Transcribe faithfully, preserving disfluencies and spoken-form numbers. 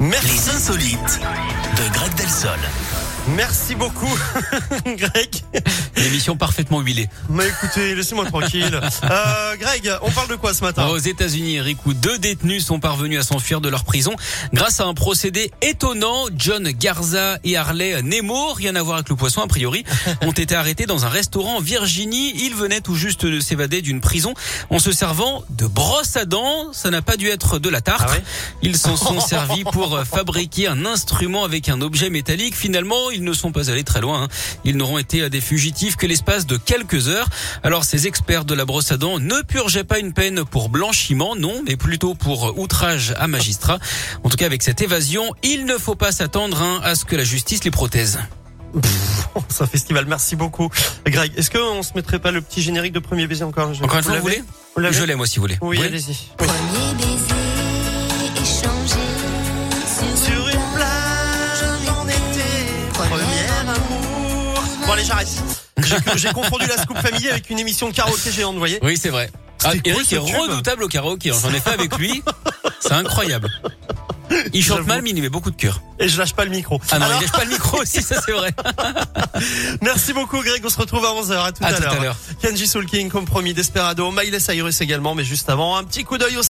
Merci. Les insolites de Greg Delsol. Merci beaucoup, Greg. L'émission parfaitement huilée. Mais écoutez, laissez-moi tranquille. Euh, Greg, on parle de quoi ce matin ? Aux États-Unis, Eric, où deux détenus sont parvenus à s'enfuir de leur prison grâce à un procédé étonnant. John Garza et Harley Nemo, rien à voir avec le poisson a priori, ont été arrêtés dans un restaurant en Virginie. Ils venaient tout juste de s'évader d'une prison en se servant de brosse à dents. Ça n'a pas dû être de la tarte. Ah ouais ? Ils s'en sont servis pour fabriquer un instrument avec un objet métallique. Finalement, ils ne sont pas allés très loin. Ils n'auront été des fugitifs que l'espace de quelques heures. Alors, ces experts de la brosse à dents ne purgeaient pas une peine pour blanchiment, non, mais plutôt pour outrage à magistrat. En tout cas, avec cette évasion, il ne faut pas s'attendre hein, à ce que la justice les protège. Pff, c'est un festival, merci beaucoup Greg, est-ce qu'on se mettrait pas le petit générique de Premier Baiser encore je... Encore une fois, vous voulez ? Je l'ai moi si vous voulez. Oui, oui. Allez-y. Oui. Premier baiser échangé sur une, sur une plage en été, premier amour. Bon allez, j'arrête. j'ai, j'ai confondu la scoop familier avec une émission de karaoké géante, vous voyez ? Oui, c'est vrai. Ah, Eric est redoutable au karaoké, j'en ai fait avec lui, c'est incroyable. Il chante J'avoue. mal, mais il met beaucoup de cœur. Et je lâche pas le micro. Ah non, Alors... il lâche pas le micro aussi, ça c'est vrai. Merci beaucoup Greg, on se retrouve à onze heures, à tout à, à, tout à l'heure. Kenji Sulkin, Compromis, Desperado, Miley Cyrus également, mais juste avant, un petit coup d'œil au